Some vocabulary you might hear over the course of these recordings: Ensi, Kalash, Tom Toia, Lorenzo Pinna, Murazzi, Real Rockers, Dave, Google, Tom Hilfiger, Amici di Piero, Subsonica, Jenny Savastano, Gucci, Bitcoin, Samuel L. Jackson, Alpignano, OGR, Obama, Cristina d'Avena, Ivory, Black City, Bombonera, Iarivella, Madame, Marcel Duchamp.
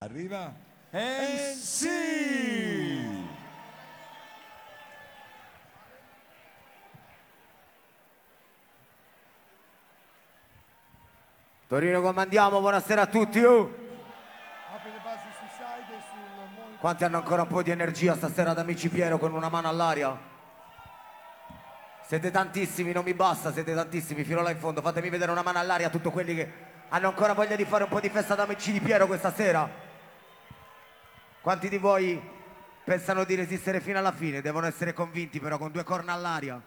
Arriva Ensi! Torino comandiamo, buonasera a tutti! Quanti hanno ancora un po' di energia stasera ad Amici Piero con una mano all'aria? Siete tantissimi, non mi basta, siete tantissimi, fino là in fondo, fatemi vedere una mano all'aria a tutti quelli che hanno ancora voglia di fare un po' di festa ad Amici di Piero questa sera. Quanti di voi pensano di resistere fino alla fine? Devono essere convinti però, con due corna all'aria.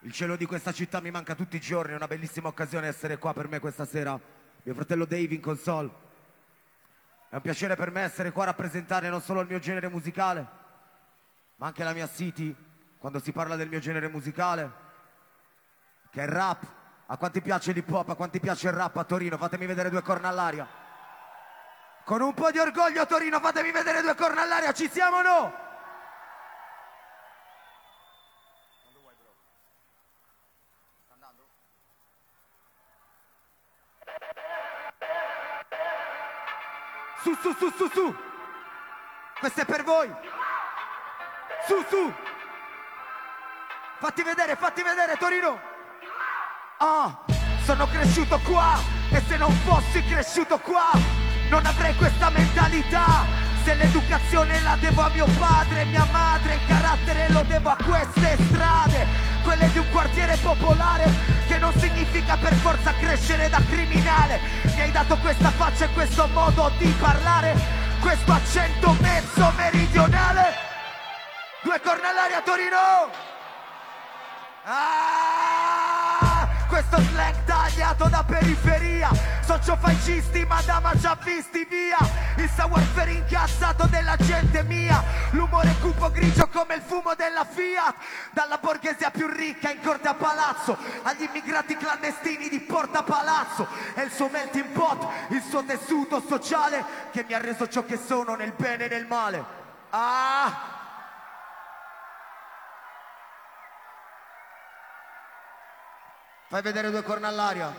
Il cielo di questa città mi manca tutti i giorni, è una bellissima occasione essere qua per me questa sera. Mio fratello Dave in console. È un piacere per me essere qua a rappresentare non solo il mio genere musicale, ma anche la mia city, quando si parla del mio genere musicale, che è il rap. A quanti piace l'hip hop, a quanti piace il rap a Torino? Fatemi vedere due corna all'aria. Con un po' di orgoglio Torino, fatemi vedere due corna all'aria, ci siamo o no? Su, su, su, su, su! Questo è per voi! Su, su! Fatti vedere Torino! Ah, sono cresciuto qua, e se non fossi cresciuto qua non avrei questa mentalità. Se l'educazione la devo a mio padre e mia madre, il carattere lo devo a queste strade, quelle di un quartiere popolare, che non significa per forza crescere da criminale. Mi hai dato questa faccia e questo modo di parlare, questo accento mezzo meridionale. Due corna all'aria Torino! Ah, questo slang tagliato da periferia, sociofascisti, Madame già visti via, il warfare incazzato della gente mia, l'umore cupo grigio come il fumo della Fiat, dalla borghesia più ricca in corte a palazzo, agli immigrati clandestini di Porta Palazzo, è il suo melting pot, il suo tessuto sociale, che mi ha reso ciò che sono nel bene e nel male. Ah! Fai vedere due corna all'aria.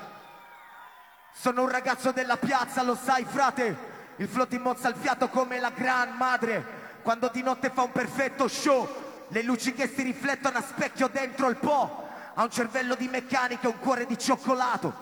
Sono un ragazzo della piazza, lo sai frate, il flow ti mozza il fiato come la gran madre quando di notte fa un perfetto show, le luci che si riflettono a specchio dentro il po', ha un cervello di meccanica e un cuore di cioccolato,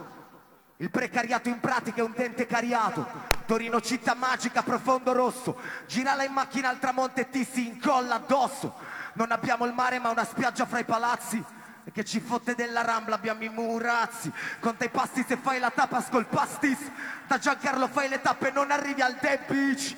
il precariato in pratica è un dente cariato. Torino città magica, profondo rosso, girala in macchina al tramonto e ti si incolla addosso, non abbiamo il mare ma una spiaggia fra i palazzi, che ci fotte della Rambla, abbiamo i Murazzi. Conta i pasti se fai la tapas col pastis, da Giancarlo fai le tappe e non arrivi al The Beach.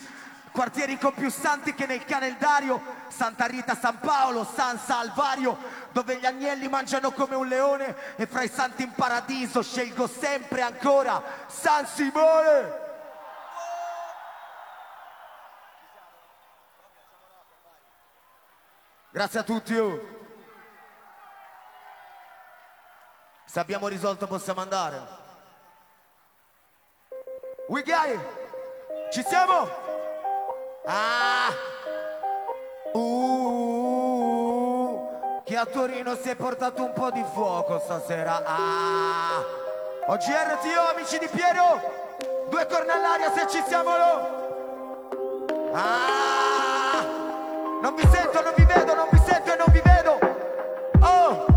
Quartieri con più santi che nel calendario, Santa Rita, San Paolo, San Salvario, dove gli agnelli mangiano come un leone, e fra i santi in paradiso scelgo sempre ancora San Simone. Grazie a tutti. Se abbiamo risolto possiamo andare. We got it. Ci siamo? Ah! Che a Torino si è portato un po' di fuoco stasera. Ah! OGR Tio, Amici di Piero. Due corna all'aria se ci siamo. Ah! Non vi sento, non vi vedo, non vi sento e non vi vedo. Oh!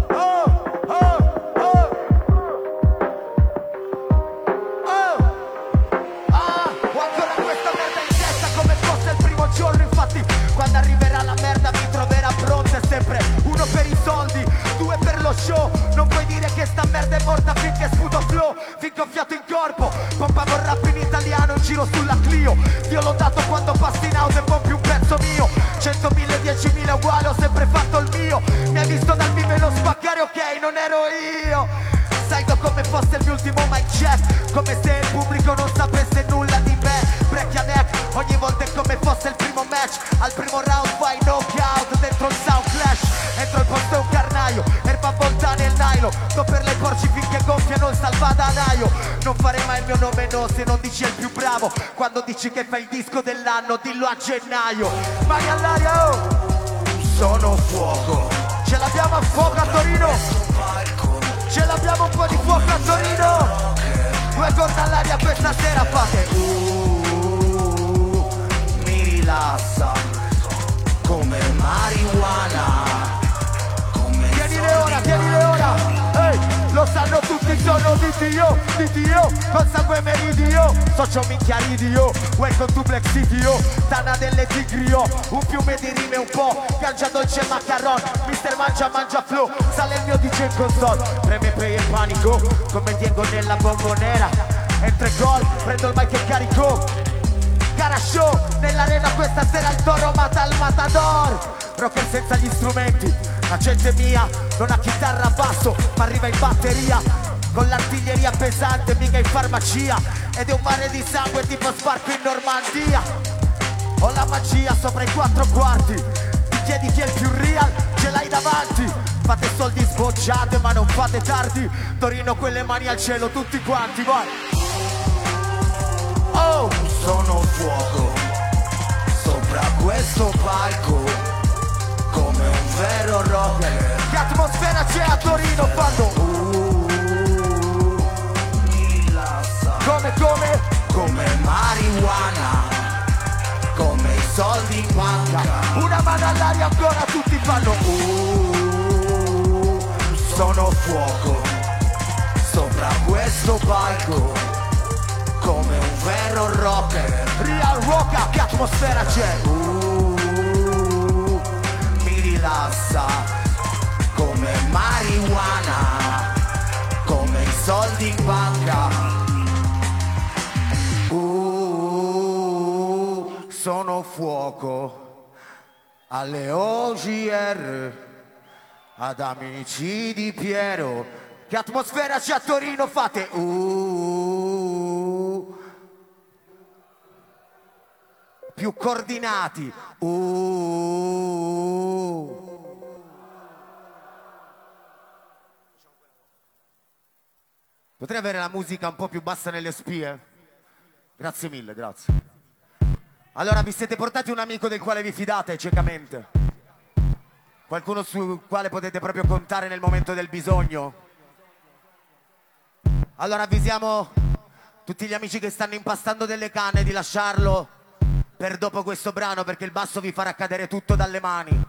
Quando arriverà la merda mi troverà pronto e sempre. Uno per i soldi, due per lo show. Non puoi dire che sta merda è morta finché sputo flow, finché ho fiato in corpo. Pompavo il rap in italiano in giro sulla Clio. Dio l'ho dato quando passi in auto e pompi un pezzo mio. 100.000, 10.000 uguale, ho sempre fatto il mio. Mi hai visto dal vivo e lo spaccare, ok, non ero io. Sai come fosse il mio ultimo mic check, come se il pubblico non sapesse nulla di me. Break your neck, ogni volta è come fosse il primo match. Al primo round vai knockout, dentro il sound clash. Entro il posto è un carnaio, erba volta nel nylon. Sto per le porci finché gonfiano il salvadanaio. Non farei mai il mio nome no, se non dici il più bravo. Quando dici che fai il disco dell'anno, dillo a gennaio. Vai all'aria, oh! Sono fuoco. Ce l'abbiamo a fuoco a Torino. Ce l'abbiamo un po' di fuoco a Torino. Due corna all'aria per stasera, fate come meridio, socio minchia ridio, welcome to Black City, oh, tana delle tigrio, un fiume di rime un po', piangia dolce macaron, mister mangia mangia flow, sale il mio DJ in console, preme play e panico, come Diego nella bombonera, entra e gol, prendo il mic e carico, gara show, nell'arena questa sera il toro mata il matador, rocker senza gli strumenti, la gente mia, non ha chitarra a basso, ma arriva in batteria, con l'artiglieria pesante, mica in farmacia, ed è un mare di sangue tipo sparco in Normandia. Ho la magia sopra i 4 quarti, ti chiedi chi è il più real, ce l'hai davanti. Fate soldi sbocciate ma non fate tardi, Torino con le mani al cielo tutti quanti, vai. Oh, sono fuoco, sopra questo palco, come un vero rocker. Che atmosfera c'è a Torino quando... Come marijuana, come i soldi in banca. Una mano all'aria ancora tutti fanno sono fuoco, sopra questo palco, come un vero rocker. Real Rockers, che atmosfera c'è? Mi rilassa, come marijuana, come i soldi in banca. Sono fuoco alle OGR, ad Amici di Piero. Che atmosfera c'è a Torino, fate più coordinati Potrei avere la musica un po' più bassa nelle spie? Grazie mille, grazie. Allora, vi siete portati un amico del quale vi fidate ciecamente? Qualcuno sul quale potete proprio contare nel momento del bisogno? Allora avvisiamo tutti gli amici che stanno impastando delle canne di lasciarlo per dopo questo brano, perché il basso vi farà cadere tutto dalle mani.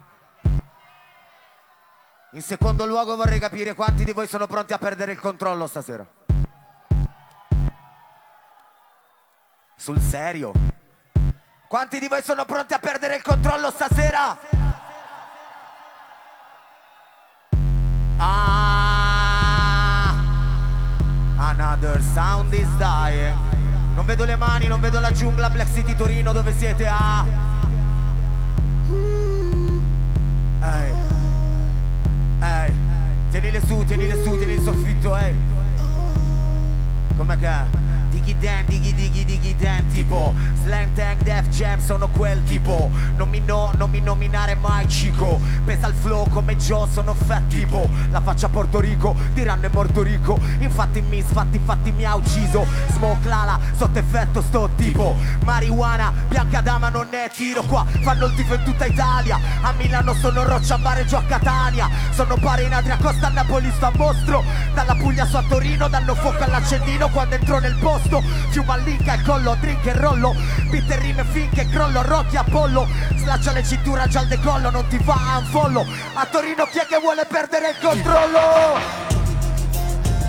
In secondo luogo vorrei capire quanti di voi sono pronti a perdere il controllo stasera. Sul serio? Quanti di voi sono pronti a perdere il controllo stasera? Ah, another sound is dying. Non vedo le mani, non vedo la giungla. Black City Torino, dove siete? Ah. Ehi, ehi, tienile su, tienile su, tieni il soffitto, ehi. Com'è che è? Dighi den, dighi dighi dighi den, tipo Slang Tank, Def Jam, sono quel tipo. Non mi nominare mai Cico. Pesa il flow come Joe, sono fat tipo. La faccia a Porto Rico, tiranno è morto ricco. Infatti mi sfatti, infatti mi ha ucciso. Smoke Lala, sotto effetto sto tipo. Marijuana, bianca dama non ne tiro. Qua fanno il tifo in tutta Italia. A Milano sono Roccia, a Bari giù a Catania. Sono pari in Adria Costa, a Napoli sto a Mostro. Dalla Puglia su a Torino, danno fuoco all'accendino quando entro nel posto. Fiume all'inca, il collo, drink e rollo, bitter rime finché crollo, Rocky Apollo, slaccia le cinture già al decollo, non ti fa un follo. A Torino chi è che vuole perdere il controllo?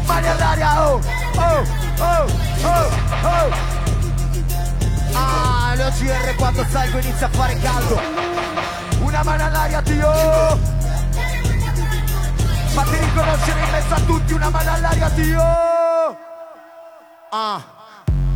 Mani all'aria, oh, oh, oh, oh, oh. Ah, l'OGR quando salgo inizia a fare caldo. Una mano all'aria, Dio. Fatti riconoscere in mezzo a tutti, una mano all'aria, Dio.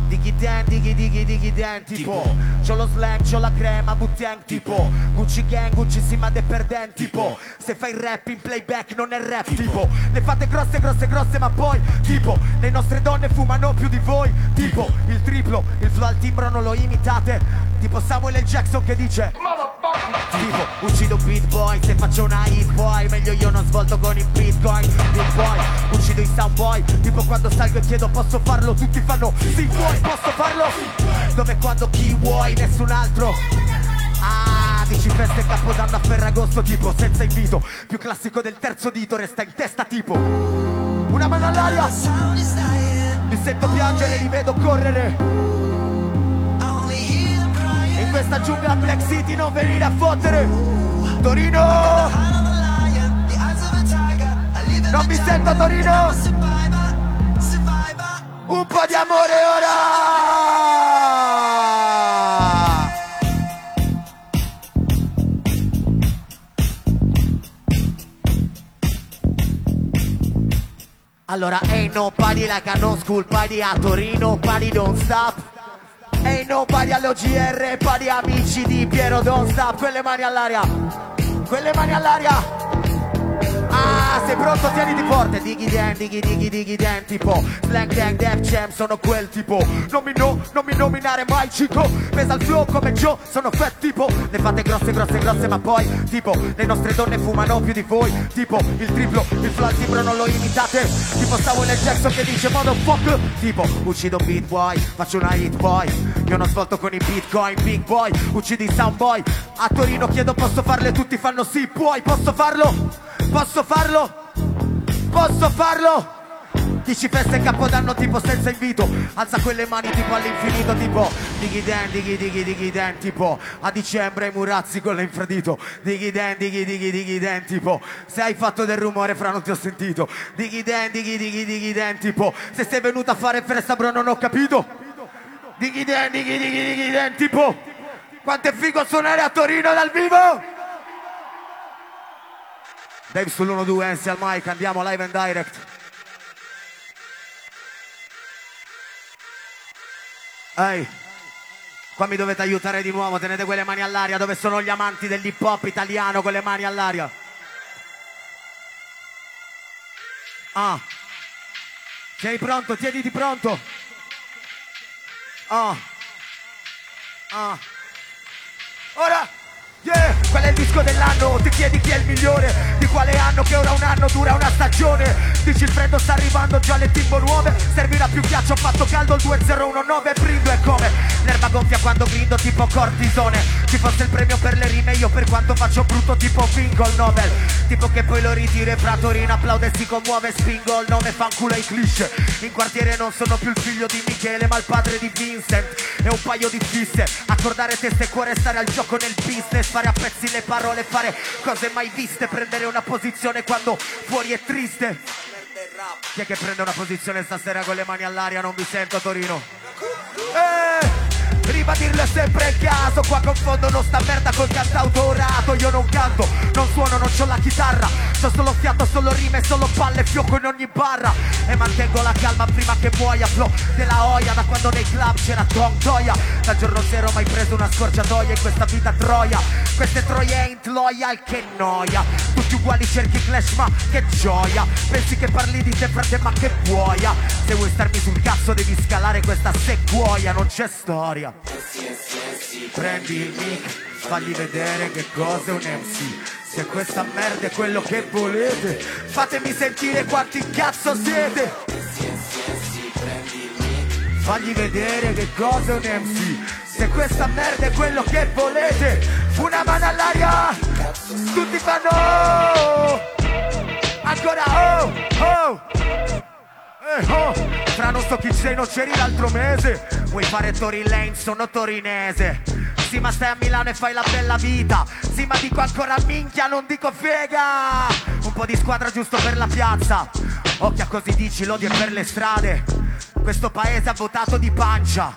Dighi den, dighi dighi dighi den, tipo. C'ho lo slang, c'ho la crema, Buttiang, tipo. Gucci gang, Gucci si ma de perdenti, tipo. Se fai rap in playback non è rap, tipo. Le fate grosse, grosse, grosse, ma poi, tipo. Le nostre donne fumano più di voi, tipo. Il triplo, il flow al timbro non lo imitate, tipo Samuel L. Jackson che dice tipo, uccido beatboy, se faccio una hit boy, meglio io non svolto con i bitcoin, big boy, uccido i sound boy, tipo quando salgo e chiedo posso farlo, tutti fanno, sì vuoi, posso farlo, dove quando chi vuoi, nessun altro, ah, dici feste Capodanno a Ferragosto, tipo, senza invito, più classico del terzo dito, resta in testa tipo, una mano all'aria, mi sento piangere, li vedo correre, in questa giungla Black City non venire a fottere. Torino, non mi sento Torino. un po' di amore ora. Allora, ain't nobody like a no school party a Torino, party don't stop. Ehi no, pari all'OGR, pari amici di Piero, don't stop. Quelle mani all'aria, quelle mani all'aria. Ah, sei pronto? Tieniti forte. Dighi den, dighi dighi dighi den, tipo Black Gang, Def Jam, sono quel tipo. Non mi nominare mai Cico. Pesa il flow come Joe, sono fat tipo. Ne fate grosse, grosse, grosse, ma poi tipo le nostre donne fumano più di voi. Tipo il triplo, il flat timbro non lo imitate. Tipo Samuel L. Jackson che dice motherfucker. Tipo uccido beat boy, faccio una hit boy. Io non svolto con i bitcoin, big boy, uccidi soundboy. A Torino chiedo posso farle, tutti fanno sì, puoi. Posso farlo? Posso farlo? Posso farlo? Dici festa e capodanno tipo senza invito. Alza quelle mani tipo all'infinito, tipo dighi den, tipo a dicembre i murazzi con l'infradito. Dighi den, tipo se hai fatto del rumore fra non ti ho sentito. Dighi den, tipo se sei venuta a fare festa bro non ho capito. Dighi den, tipo quanto è figo suonare a Torino dal vivo. Dave sull'1-2, Ensi al mic, andiamo live and direct. Ehi, qua mi dovete aiutare di nuovo, tenete quelle mani all'aria. Dove sono gli amanti dell'hip hop italiano con le mani all'aria? Ah, sei pronto? Tieniti pronto. Ah, ah, ora, yeah, qual è il disco dell'anno? Ti chiedi chi è il migliore? Di quale anno? Che ora un anno dura una stagione. Dici il freddo sta arrivando, già le timbo nuove. Servirà più ghiaccio, ho fatto caldo il 2019. Brindo e come? L'erba gonfia quando grido tipo cortisone. Ci fosse il premio per le rime, io per quanto faccio brutto tipo vinco il Nobel. Tipo che poi lo ritiro e fra Torino applaude e si commuove. Spingo il nome, fanculo ai cliché. In quartiere non sono più il figlio di Michele ma il padre di Vincent. E un paio di fisse, accordare testa e cuore, stare al gioco nel business. Fare a pezzi le parole, fare cose mai viste. Prendere una posizione quando fuori è triste. Chi è che prende una posizione stasera con le mani all'aria? Non vi sento Torino. Ribadirlo è sempre il caso. Qua confondono sta merda col cantautorato. Io non canto, non suono, non c'ho la chitarra. C'ho solo fiato, solo rime, solo palle, fioco in ogni barra. E mantengo la calma prima che muoia. Flow della oia, da quando nei club c'era Tom Toia. Da giorno zero mai preso una scorciatoia in questa vita troia. Queste troie ain't loyal, che noia. Tutti uguali cerchi clash, ma che gioia. Pensi che parli di te frate, ma che buoia. Se vuoi starmi sul cazzo devi scalare questa sequoia. Non c'è storia. Prendi il mic, fagli vedere che cosa è un MC. Se questa merda è quello che volete, fatemi sentire quanti cazzo siete. Fagli vedere che cosa è un MC. Se questa merda è quello che volete, una mano all'aria. Tutti fanno oh! Ancora oh! Oh! Oh! Fra non so chi sei, non c'eri l'altro mese. Vuoi fare Tory Lane, sono torinese. Sì ma stai a Milano e fai la bella vita. Sì ma dico ancora minchia, non dico fega. Un po' di squadra giusto per la piazza. Occhia così dici, l'odio è per le strade. Questo paese ha votato di pancia.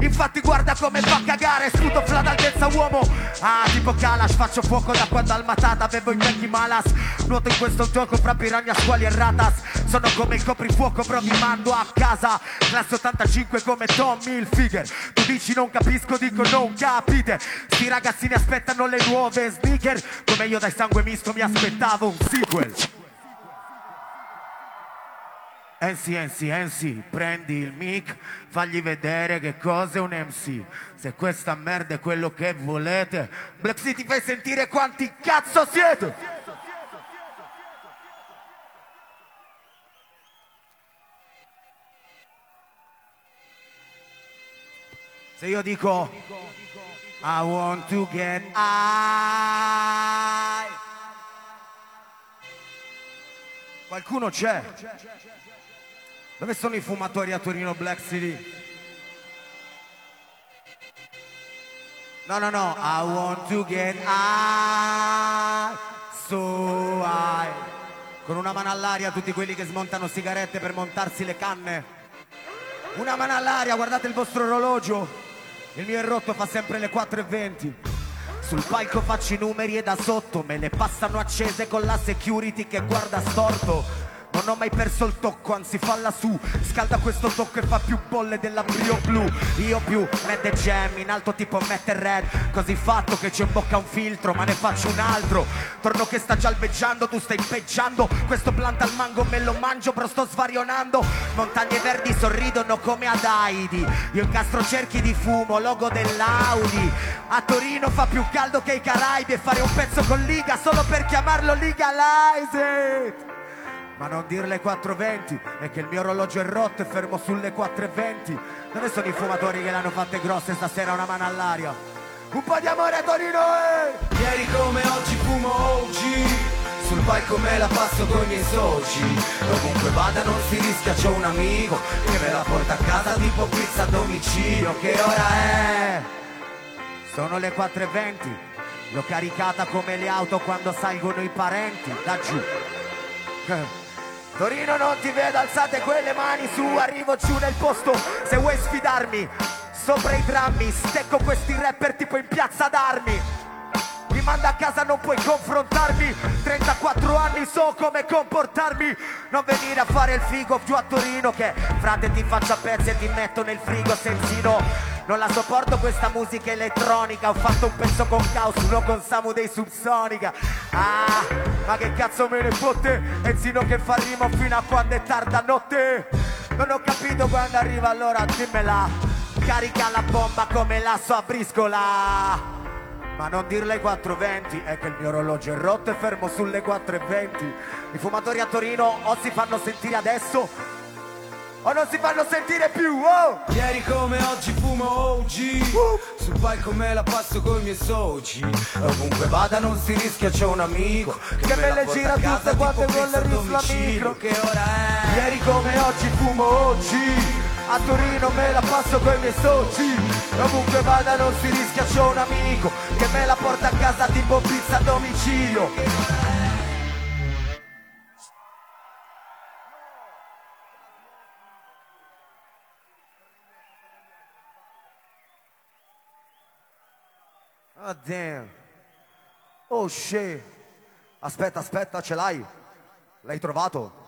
Infatti guarda come fa a cagare, sputo fra d'altezza uomo. Ah tipo Kalash, faccio fuoco da quando al Matata avevo i vecchi malas. Nuoto in questo gioco fra piranha, squali e ratas. Sono come il coprifuoco bro, mi mando a casa. Classe 85 come Tom Hilfiger. Tu dici non capisco, dico non capite. Sti ragazzini aspettano le nuove sneaker. Come io dai sangue misto mi aspettavo un sequel. Ensi, prendi il mic, fagli vedere che cos'è un MC. Se questa merda è quello che volete, Black City fai sentire quanti cazzo siete. Se io dico I want to get high, qualcuno c'è? Dove sono i fumatori a Torino, Black City? No, I want to get high, so high. Con una mano all'aria tutti quelli che smontano sigarette per montarsi le canne. Una mano all'aria, guardate il vostro orologio. Il mio è rotto, fa sempre le 4:20. Sul palco faccio i numeri e da sotto me le passano accese con la security che guarda storto. Non ho mai perso il tocco, anzi falla su. Scalda questo tocco e fa più bolle della Brio blu. Io più Mad e Jam, in alto tipo Matt e Red. Così fatto che c'è in bocca un filtro, ma ne faccio un altro. Torno che sta già albeggiando, tu stai impeggiando. Questo planta al mango, me lo mangio, bro sto svarionando. Montagne verdi sorridono come ad Aidi. Io incastro cerchi di fumo, logo dell'Audi. A Torino fa più caldo che i Caraibi. E fare un pezzo con Liga solo per chiamarlo Legalize It. Ma non dire le 4:20, è che il mio orologio è rotto e fermo sulle 4:20. Dove sono i fumatori che l'hanno fatte grosse stasera? Una mano all'aria. Un po' di amore a Torino, eh! Ieri come oggi fumo OG. Sul palco me la passo con i miei soci. Ovunque vada non si rischia, c'ho un amico che me la porta a casa tipo pizza a domicilio. Che ora è? Sono le 4:20. L'ho caricata come le auto quando salgono i parenti. Da giù. Torino non ti vedo, alzate quelle mani su, arrivo giù nel posto. Se vuoi sfidarmi, sopra i drammi, stecco questi rapper tipo in piazza d'armi. Mi manda a casa, non puoi confrontarmi. 34 anni, so come comportarmi. Non venire a fare il figo più a Torino, che frate ti faccio a pezzi e ti metto nel frigo senzino. Non la sopporto questa musica elettronica. Ho fatto un pezzo con Caos, uno con Samu dei Subsonica. Ah, ma che cazzo me ne fotte. Enzino che fa rima fino a quando è tarda notte. Non ho capito quando arriva, allora dimmela. Carica la bomba come la sua briscola. Ma non dirle 4:20, è che il mio orologio è rotto e fermo sulle 4:20. I fumatori a Torino o si fanno sentire adesso o non si fanno sentire più, oh! Ieri come oggi fumo OG. Sul palco me la passo con i miei soci. Ovunque vada non si rischia, c'è un amico che me le gira tutte quante con le rifla micro. Che ora è? Ieri come oggi fumo OG. A Torino me la passo con i miei soci. Ovunque vada non si rischia, c'è un amico che me la porta a casa tipo pizza a domicilio. Che ora è? Oh damn. Oh shit. Aspetta, aspetta, ce l'hai? L'hai trovato?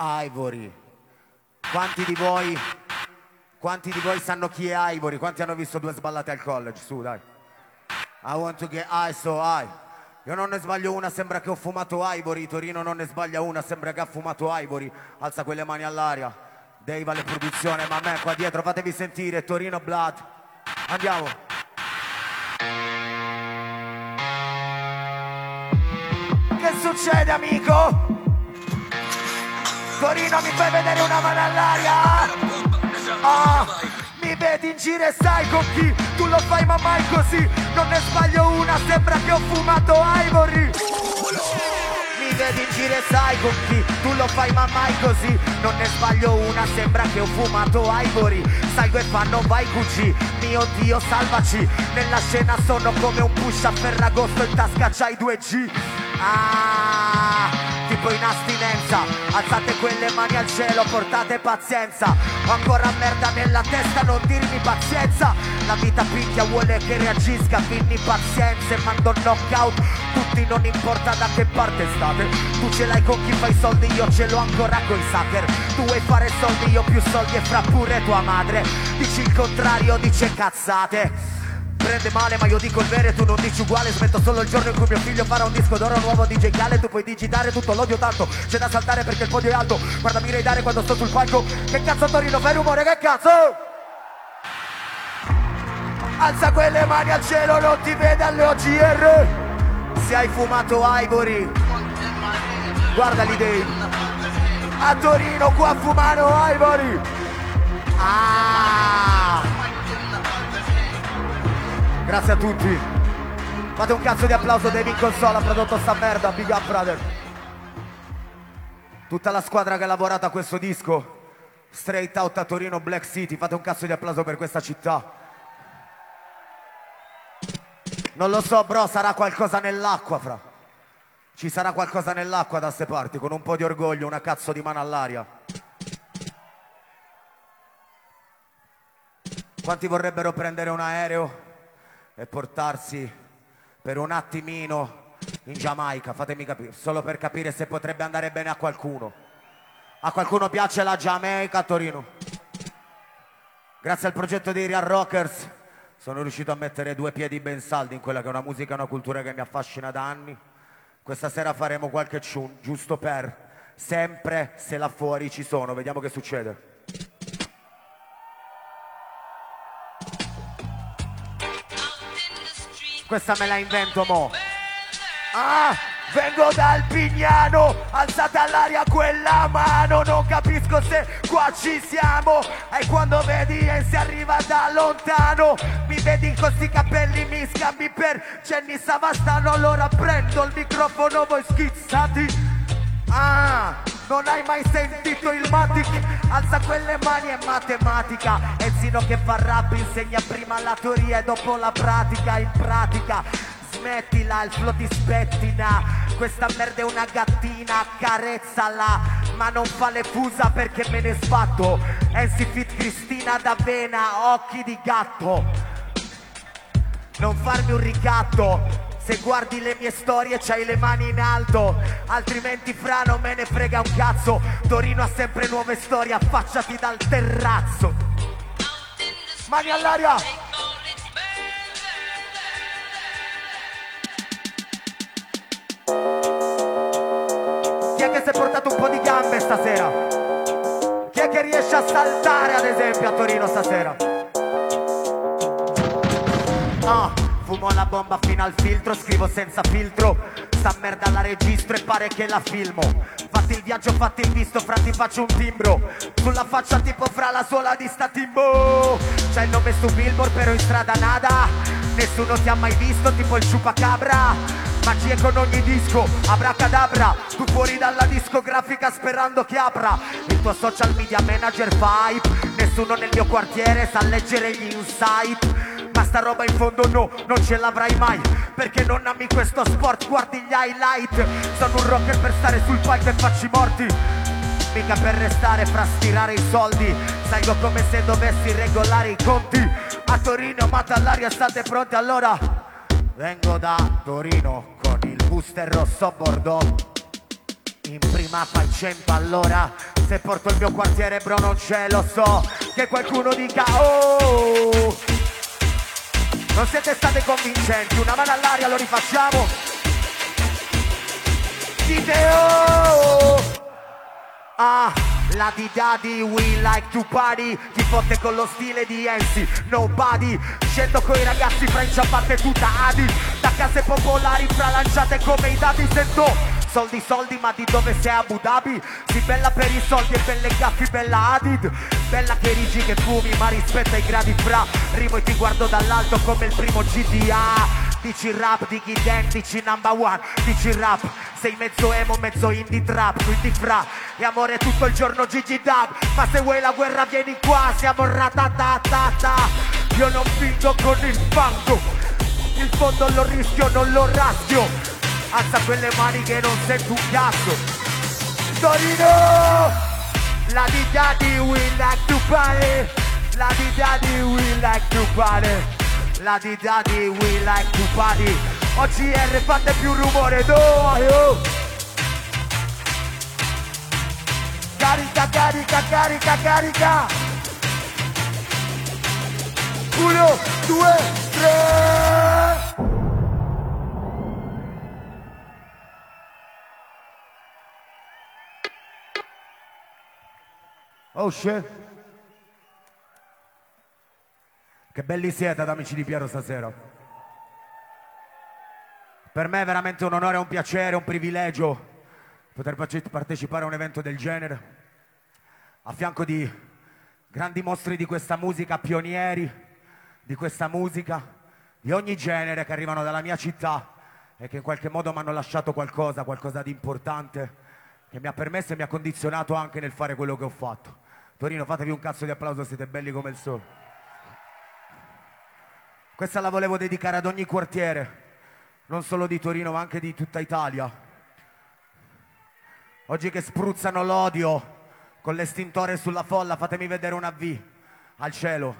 Ivory. Quanti di voi sanno chi è Ivory? Quanti hanno visto due sballate al college? Su, dai. I want to get high so high. Io non ne sbaglio una, sembra che ho fumato Ivory. Torino non ne sbaglia una, sembra che ha fumato Ivory. Alza quelle mani all'aria. Dave alle produzione, ma a me qua dietro fatevi sentire, Torino Blood. Andiamo. Che succede, amico? Torino, mi fai vedere una mano all'aria? Ah, mi vedi in giro e sai con chi? Tu lo fai ma mai così. Non ne sbaglio una, sembra che ho fumato Ivory. Vedi in giro e sai con chi, tu lo fai ma mai così. Non ne sbaglio una, sembra che ho fumato Ivory. Salgo e fanno vai cucì, mio Dio salvaci. Nella scena sono come un push a Ferragosto, in tasca c'hai 2G. Ah, tipo in astinenza. Alzate quelle mani al cielo, portate pazienza. Ho ancora merda nella testa, non dirmi pazienza. La vita picchia, vuole che reagisca, finni pazienza e mando knockout. Tutti, non importa da che parte state. Tu ce l'hai con chi fai soldi, io ce l'ho ancora coi sucker. Tu vuoi fare soldi, io più soldi e fra pure tua madre. Dici il contrario, dice cazzate. Prende male ma io dico il vero e tu non dici uguale. Smetto solo il giorno in cui mio figlio farà un disco d'oro nuovo DJ Khaled. Tu puoi digitare tutto l'odio tanto, c'è da saltare perché il podio è alto. Guardami raidare quando sto sul palco. Che cazzo Torino, fai rumore, che cazzo? Alza quelle mani al cielo, non ti vede alle OGR. Se hai fumato Ivory, guardali Dave. A Torino qua fumano Ivory. Ah, grazie a tutti. Fate un cazzo di applauso, Dave in console ha prodotto sta merda, big up brother. Tutta la squadra che ha lavorato a questo disco, straight out a Torino, Black City, fate un cazzo di applauso per questa città. Non lo so bro, sarà qualcosa nell'acqua fra. Ci sarà qualcosa nell'acqua da ste parti, con un po' di orgoglio, una cazzo di mano all'aria. Quanti vorrebbero prendere un aereo e portarsi per un attimino in Giamaica? Fatemi capire, solo per capire se potrebbe andare bene a qualcuno. A qualcuno piace la Giamaica, Torino? Grazie al progetto dei Real Rockers sono riuscito a mettere due piedi ben saldi in quella che è una musica e una cultura che mi affascina da anni. Questa sera faremo qualche tune, giusto per, sempre se là fuori ci sono, vediamo che succede. Questa me la invento mo. Ah, vengo dal Pignano, alzata all'aria quella mano, non capisco se qua ci siamo. E quando vedi Ensi arriva da lontano, mi vedi con sti capelli, mi scambi per Jenny Savastano. Allora prendo il microfono, voi schizzati. Ah, non hai mai sentito il Matic? Alza quelle mani, è matematica. Enzino che fa rap insegna prima la teoria e dopo la pratica. In pratica, smettila, il flow ti spettina. Questa merda è una gattina, accarezzala, ma non fa le fusa perché me ne sbatto. Ensi fit Cristina d'Avena, occhi di gatto. Non farmi un ricatto. Se guardi le mie storie c'hai le mani in alto, altrimenti fra non me ne frega un cazzo. Torino ha sempre nuove storie, affacciati dal terrazzo. Mani all'aria! Chi è che si è portato un po' di gambe stasera? Chi è che riesce a saltare ad esempio a Torino stasera? Ah! Fumo la bomba fino al filtro, scrivo senza filtro. Sta merda la registro e pare che la filmo. Fatti il viaggio, fatti il visto, fra ti faccio un timbro. Sulla faccia tipo fra la suola di Statimbo. C'è il nome su billboard però in strada nada. Nessuno ti ha mai visto tipo il ciupacabra. Magie con ogni disco, abracadabra. Tu fuori dalla discografica sperando che apra. Il tuo social media manager fa hype. Nessuno nel mio quartiere sa leggere gli insight. Ma sta roba in fondo no, non ce l'avrai mai, perché non ami questo sport, guardi gli highlight. Sono un rocker per stare sul palco e farci morti, mica per restare fra stirare i soldi. Salgo come se dovessi regolare i conti. A Torino mata all'aria, state pronti allora. Vengo da Torino con il booster rosso bordeaux. In prima faccia in pallora. Se porto il mio quartiere bro non ce lo so. Che qualcuno dica oh. Non siete state convincenti, una mano all'aria lo rifacciamo. Dite oh! Ah, la di daddy, we like to party. Ti fotte con lo stile di Ensi, nobody. Scendo coi ragazzi fra in ciabatte tutta adi. Da case popolari fra lanciate come i dati. Sento soldi soldi ma di dove sei a Abu Dhabi? Si bella per i soldi e belle gaffi, bella Adid. Bella che rigi che fumi ma rispetta i gradi fra. Rimo e ti guardo dall'alto come il primo GTA. Dici rap, dici dance, dici number one. Dici rap, sei mezzo emo, mezzo indie trap. Quindi fra, e amore tutto il giorno Gigi Dab. Ma se vuoi la guerra vieni qua, siamo ratatatata. Io non fingo con il fango. Il fondo lo rischio, non lo raschio. Alza quelle mani che non sento un cazzo. Torino! La di daddy we like to party. La di daddy we like to party. La di daddy we like to party. OGR fate più rumore, do! Carica, carica, carica, carica! 1, 2, 3! Oh shit. Che belli siete ad Amici di Piero stasera. Per me è veramente un onore, un piacere, un privilegio poter partecipare a un evento del genere a fianco di grandi mostri di questa musica, pionieri di questa musica di ogni genere che arrivano dalla mia città e che in qualche modo mi hanno lasciato qualcosa, qualcosa di importante che mi ha permesso e mi ha condizionato anche nel fare quello che ho fatto. Torino, fatevi un cazzo di applauso, siete belli come il sole. Questa la volevo dedicare ad ogni quartiere, non solo di Torino ma anche di tutta Italia. Oggi che spruzzano l'odio con l'estintore sulla folla, fatemi vedere una V al cielo,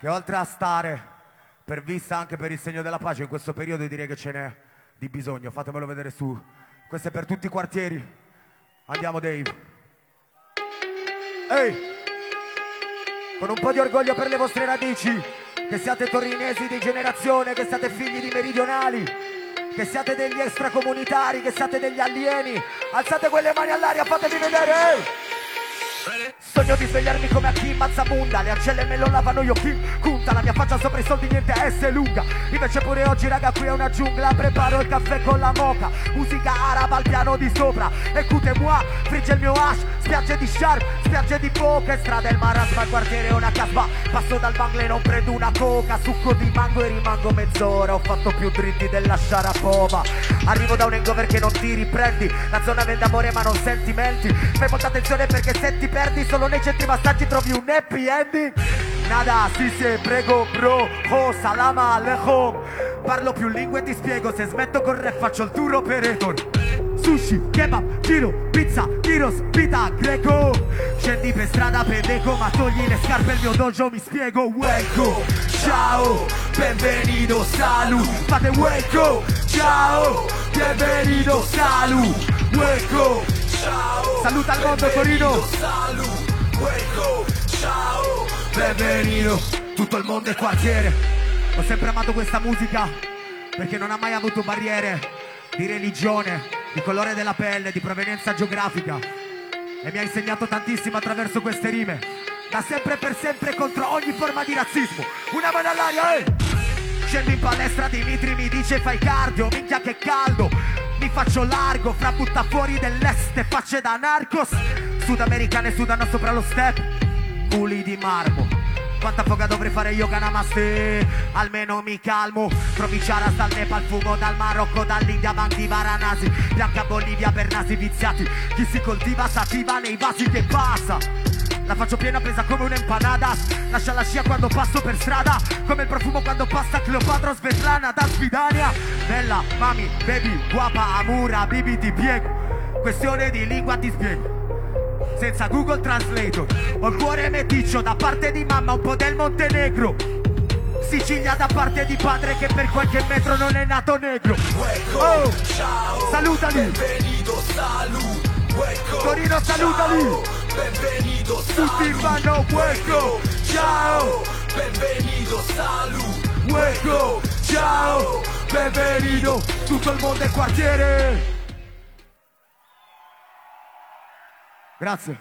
che oltre a stare per vista anche per il segno della pace in questo periodo direi che ce n'è di bisogno. Fatemelo vedere su, questo è per tutti i quartieri. Andiamo Dave. Ehi, con un po' di orgoglio per le vostre radici, che siate torinesi di generazione, che siate figli di meridionali, che siate degli extracomunitari, che siate degli alieni. Alzate quelle mani all'aria, fatemi vedere. Sogno di svegliarmi come a chi mazzabunda, le ancelle me lo lavano io chi conta, la mia faccia sopra i soldi niente S lunga. Invece pure oggi raga qui è una giungla, preparo il caffè con la moca, musica araba al piano di sopra, écoutez moi, frigge il mio hash, spiagge di sharp, spiagge di poca, strada il marasma, il quartiere è una casba, passo dal bangla e non prendo una coca, succo di mango e rimango mezz'ora, ho fatto più dritti della sciarapoba, arrivo da un hangover che non ti riprendi, la zona vende amore ma non sentimenti, fai molta attenzione perché se ti perdi solo nei centri vastaggi trovi un happy ending. Nada, si se prego bro, ho salama alejo. Parlo più lingue e ti spiego, se smetto con rap faccio il tour operator. Sushi, kebab, giro, pizza, gyros, vita greco. Scendi per strada pedeco, ma togli le scarpe il mio dojo, mi spiego. Welco, ciao, benvenido, salu. Fate welco, ciao, benvenido, salu. Welco, ciao, saluta al mondo Torino. Salu. Welco, ciao, benvenido, tutto il mondo e il quartiere. Ho sempre amato questa musica perché non ha mai avuto barriere di religione, di colore della pelle, di provenienza geografica, e mi ha insegnato tantissimo attraverso queste rime, da sempre e per sempre contro ogni forma di razzismo. Una mano all'aria, eh! Scendo in palestra, Dimitri mi dice fai cardio, minchia che caldo, mi faccio largo, fra butta fuori dell'est e facce da narcos. Sudamericane sudano sopra lo step, culi di marmo. Quanta foga dovrei fare io che namaste, almeno mi calmo. Provinciaras dal Nepal, fumo dal Marocco, dall'India, banchi Varanasi, bianca Bolivia per nasi viziati. Chi si coltiva sativa nei vasi che passa. La faccio piena presa come un'empanada, lascia la scia quando passo per strada, come il profumo quando passa Cleopatra Svetlana da Svidania. Bella, mami, baby, guapa, amura, bibi ti piego, questione di lingua ti spiego. Senza Google Translator, ho il cuore meticcio da parte di mamma, un po' del Montenegro, Sicilia da parte di padre che per qualche metro non è nato negro. Oh, ciao, salutali, salu. Torino salutali, benvenido, salu. Tutti vanno welco, ciao, benvenido, salu. Welco, ciao, benvenido, tutto il mondo e quartiere. Grazie.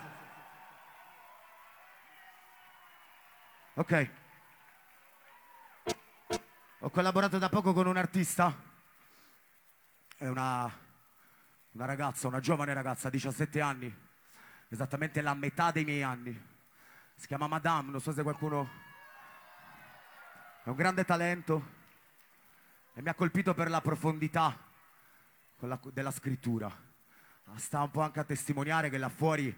Ok. Ho collaborato da poco con un artista. È una ragazza, una giovane ragazza, 17 anni. Esattamente la metà dei miei anni. Si chiama Madame, non so se qualcuno... È un grande talento. E mi ha colpito per la profondità della scrittura. Sta un po' anche a testimoniare che là fuori,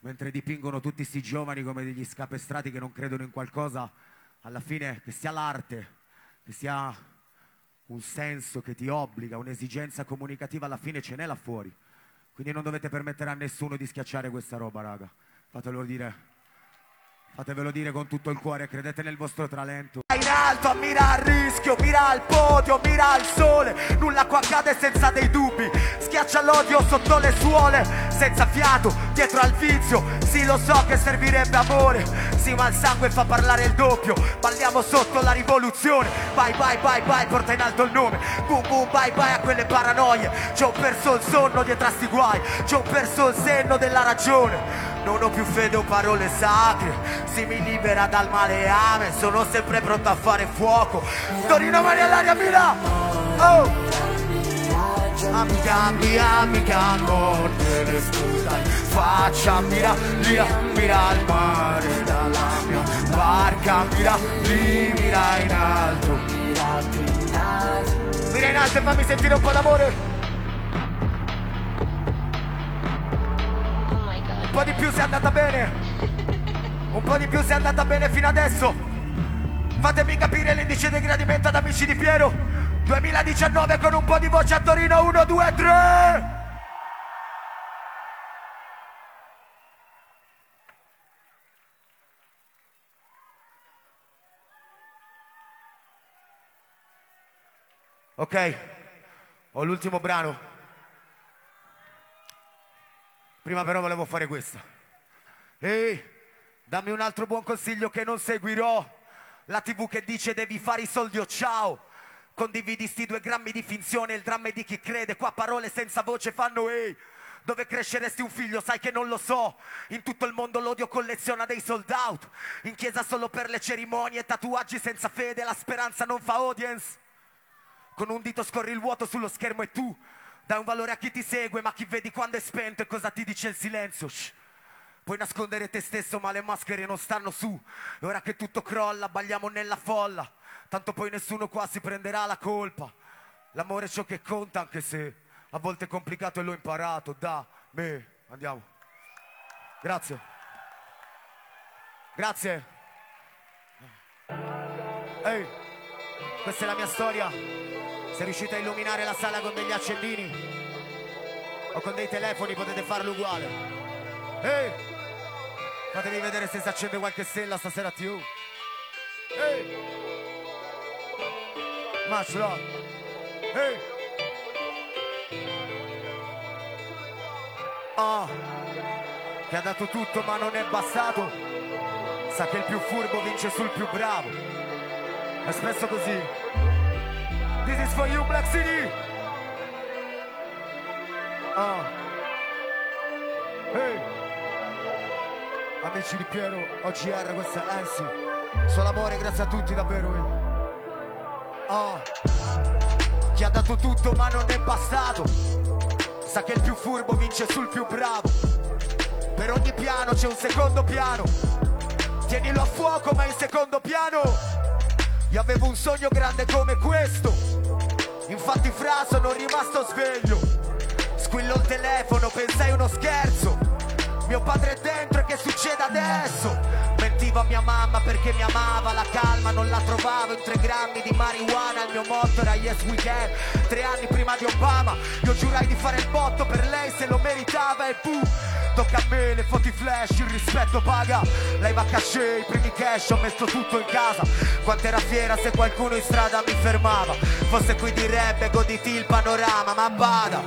mentre dipingono tutti sti giovani come degli scapestrati che non credono in qualcosa, alla fine che sia l'arte, che sia un senso che ti obbliga, un'esigenza comunicativa, alla fine ce n'è là fuori. Quindi non dovete permettere a nessuno di schiacciare questa roba, raga. Fatelo dire. Fatevelo dire con tutto il cuore, credete nel vostro talento. In alto, mira al rischio, mira al podio, mira al sole. Nulla qua accade senza dei dubbi. Schiaccia l'odio sotto le suole, senza fiato, dietro al vizio. Sì, lo so che servirebbe amore, sì, ma il sangue fa parlare il doppio. Balliamo sotto la rivoluzione. Bye bye bye bye, porta in alto il nome. Boom boom bye bye a quelle paranoie. Ci ho perso il sonno dietro a sti guai, ci ho perso il senno della ragione. Non ho più fede o parole sacre, si mi libera dal maleame, sono sempre pronto a fare fuoco. Torino mani all'aria, mira! Oh! Amica mia, amica, non te ne scusai, faccia mira, via, mira al mare dalla mia barca, mira, lì, mira in alto, mira in alto e fammi sentire un po' d'amore. Un po' di più se è andata bene, un po' di più se è andata bene fino adesso. Fatemi capire l'indice di gradimento ad Amici di Piero 2019 con un po' di voce a Torino. 1, 2, 3. Ok? Ho l'ultimo brano. Prima però volevo fare questo. Ehi, dammi un altro buon consiglio che non seguirò. La TV che dice devi fare i soldi o ciao. Condividi sti 2 grammi di finzione, il dramma è di chi crede. Qua parole senza voce fanno ehi. Dove cresceresti un figlio, sai che non lo so. In tutto il mondo l'odio colleziona dei sold out. In chiesa solo per le cerimonie, tatuaggi senza fede, la speranza non fa audience. Con un dito scorri il vuoto sullo schermo e tu dai un valore a chi ti segue, ma chi vedi quando è spento e cosa ti dice il silenzio? Shh. Puoi nascondere te stesso, ma le maschere non stanno su. E ora che tutto crolla, balliamo nella folla. Tanto poi nessuno qua si prenderà la colpa. L'amore è ciò che conta, anche se a volte è complicato e l'ho imparato da me. Andiamo. Grazie. Grazie. Ehi, questa è la mia storia. Se riuscite a illuminare la sala con degli accendini o con dei telefoni potete farlo uguale. Ehi, fatemi vedere se si accende qualche stella stasera a TV. Ehi, much love. Ehi. Oh, che ha dato tutto ma non è bastato. Sa che il più furbo vince sul più bravo. È spesso così. This is for you, Black City. Oh. Hey. Amici di Piero, OGR, questa è Ensi. Solo amore, grazie a tutti davvero. Oh. Che ha dato tutto ma non è bastato. Sa che il più furbo vince sul più bravo. Per ogni piano c'è un secondo piano. Tienilo a fuoco ma in secondo piano. Io avevo un sogno grande come questo. Infatti fra sono rimasto sveglio. Squillo il telefono, pensai uno scherzo. Mio padre è dentro e che succede adesso? Mentiva mia mamma perché mi amava. La calma non la trovavo in 3 grammi di marijuana. Il mio motto era yes weekend. 3 anni prima di Obama io giurai di fare il botto per lei se lo meritava. E fu tocca a me, le foti flash, il rispetto paga. Lei va a cachet, i primi cash, ho messo tutto in casa. Quanto era fiera se qualcuno in strada mi fermava. Forse qui direbbe goditi il panorama. Ma bada,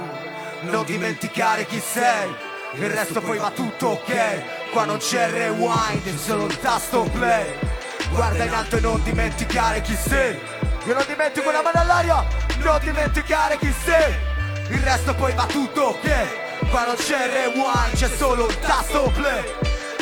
non dimenticare chi sei. Il resto poi va tutto ok. Qua non c'è rewind, è solo il tasto play. Guarda in alto e non dimenticare chi sei. Io non dimentico la mano all'aria. Non dimenticare chi sei. Il resto poi va tutto ok. Qua non c'è rewind, c'è solo il tasto play.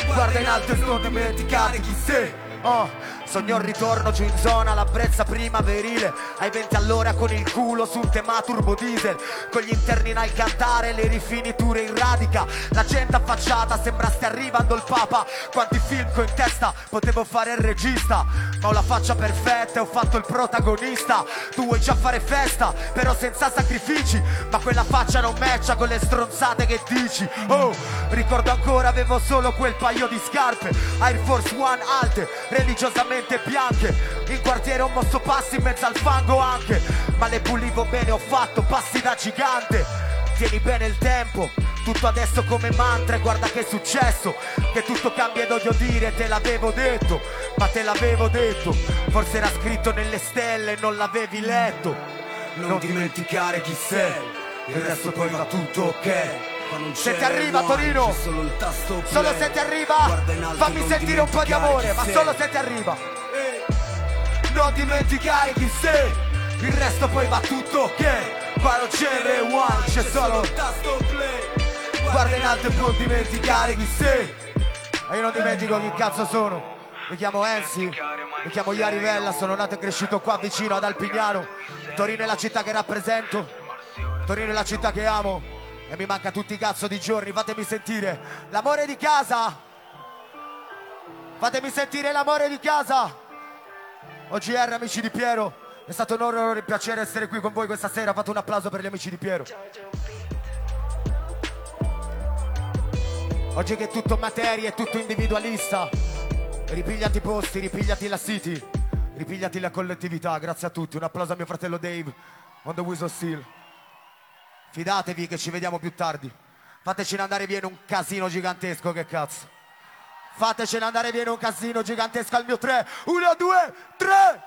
Guarda in alto e non dimenticare chi sei. Oh, sogno il ritorno giù in zona, la brezza primaverile. Ai 20 all'ora con il culo sul tema turbo diesel. Con gli interni in al cantare, le rifiniture in radica. La gente affacciata, sembra stia arrivando il papa. Quanti film con in testa, potevo fare il regista. Ma ho la faccia perfetta e ho fatto il protagonista. Tu vuoi già fare festa, però senza sacrifici. Ma quella faccia non matcha con le stronzate che dici. Oh, ricordo ancora avevo solo quel paio di scarpe Air Force One alte, religiosamente bianche. In quartiere ho mosso passi in mezzo al fango anche. Ma le pulivo bene, ho fatto passi da gigante. Tieni bene il tempo, tutto adesso come mantra. E guarda che è successo, che tutto cambia ed odio dire te l'avevo detto. Ma te l'avevo detto, forse era scritto nelle stelle e non l'avevi letto. Non dimenticare chi sei, il resto poi va tutto ok. Se ti arriva Torino, solo se ti arriva, fammi sentire un po' di amore, ma solo se ti arriva. Non dimenticare chi sei, il resto poi va tutto ok. Qua non c'è rewind, c'è solo il tasto play. Guarda in alto e non dimenticare chi sei. E io non dimentico chi cazzo sono. Mi chiamo Ensi, mi chiamo Iarivella, sono nato e cresciuto qua vicino ad Alpignano. Torino è la città che rappresento, Torino è la città che amo. E mi manca tutti i cazzo di giorni, fatemi sentire l'amore di casa. Fatemi sentire l'amore di casa. OGR, Amici di Piero, è stato un onore e un piacere essere qui con voi questa sera. Fate un applauso per gli Amici di Piero. Oggi che è tutto materia, è tutto individualista. Ripigliati i posti, ripigliati la city, ripigliati la collettività. Grazie a tutti, un applauso a mio fratello Dave, on the whistle still. Fidatevi che ci vediamo più tardi. Fatecene andare via in un casino gigantesco, che cazzo. Fatecene andare via in un casino gigantesco al mio 3. 1, 2, 3.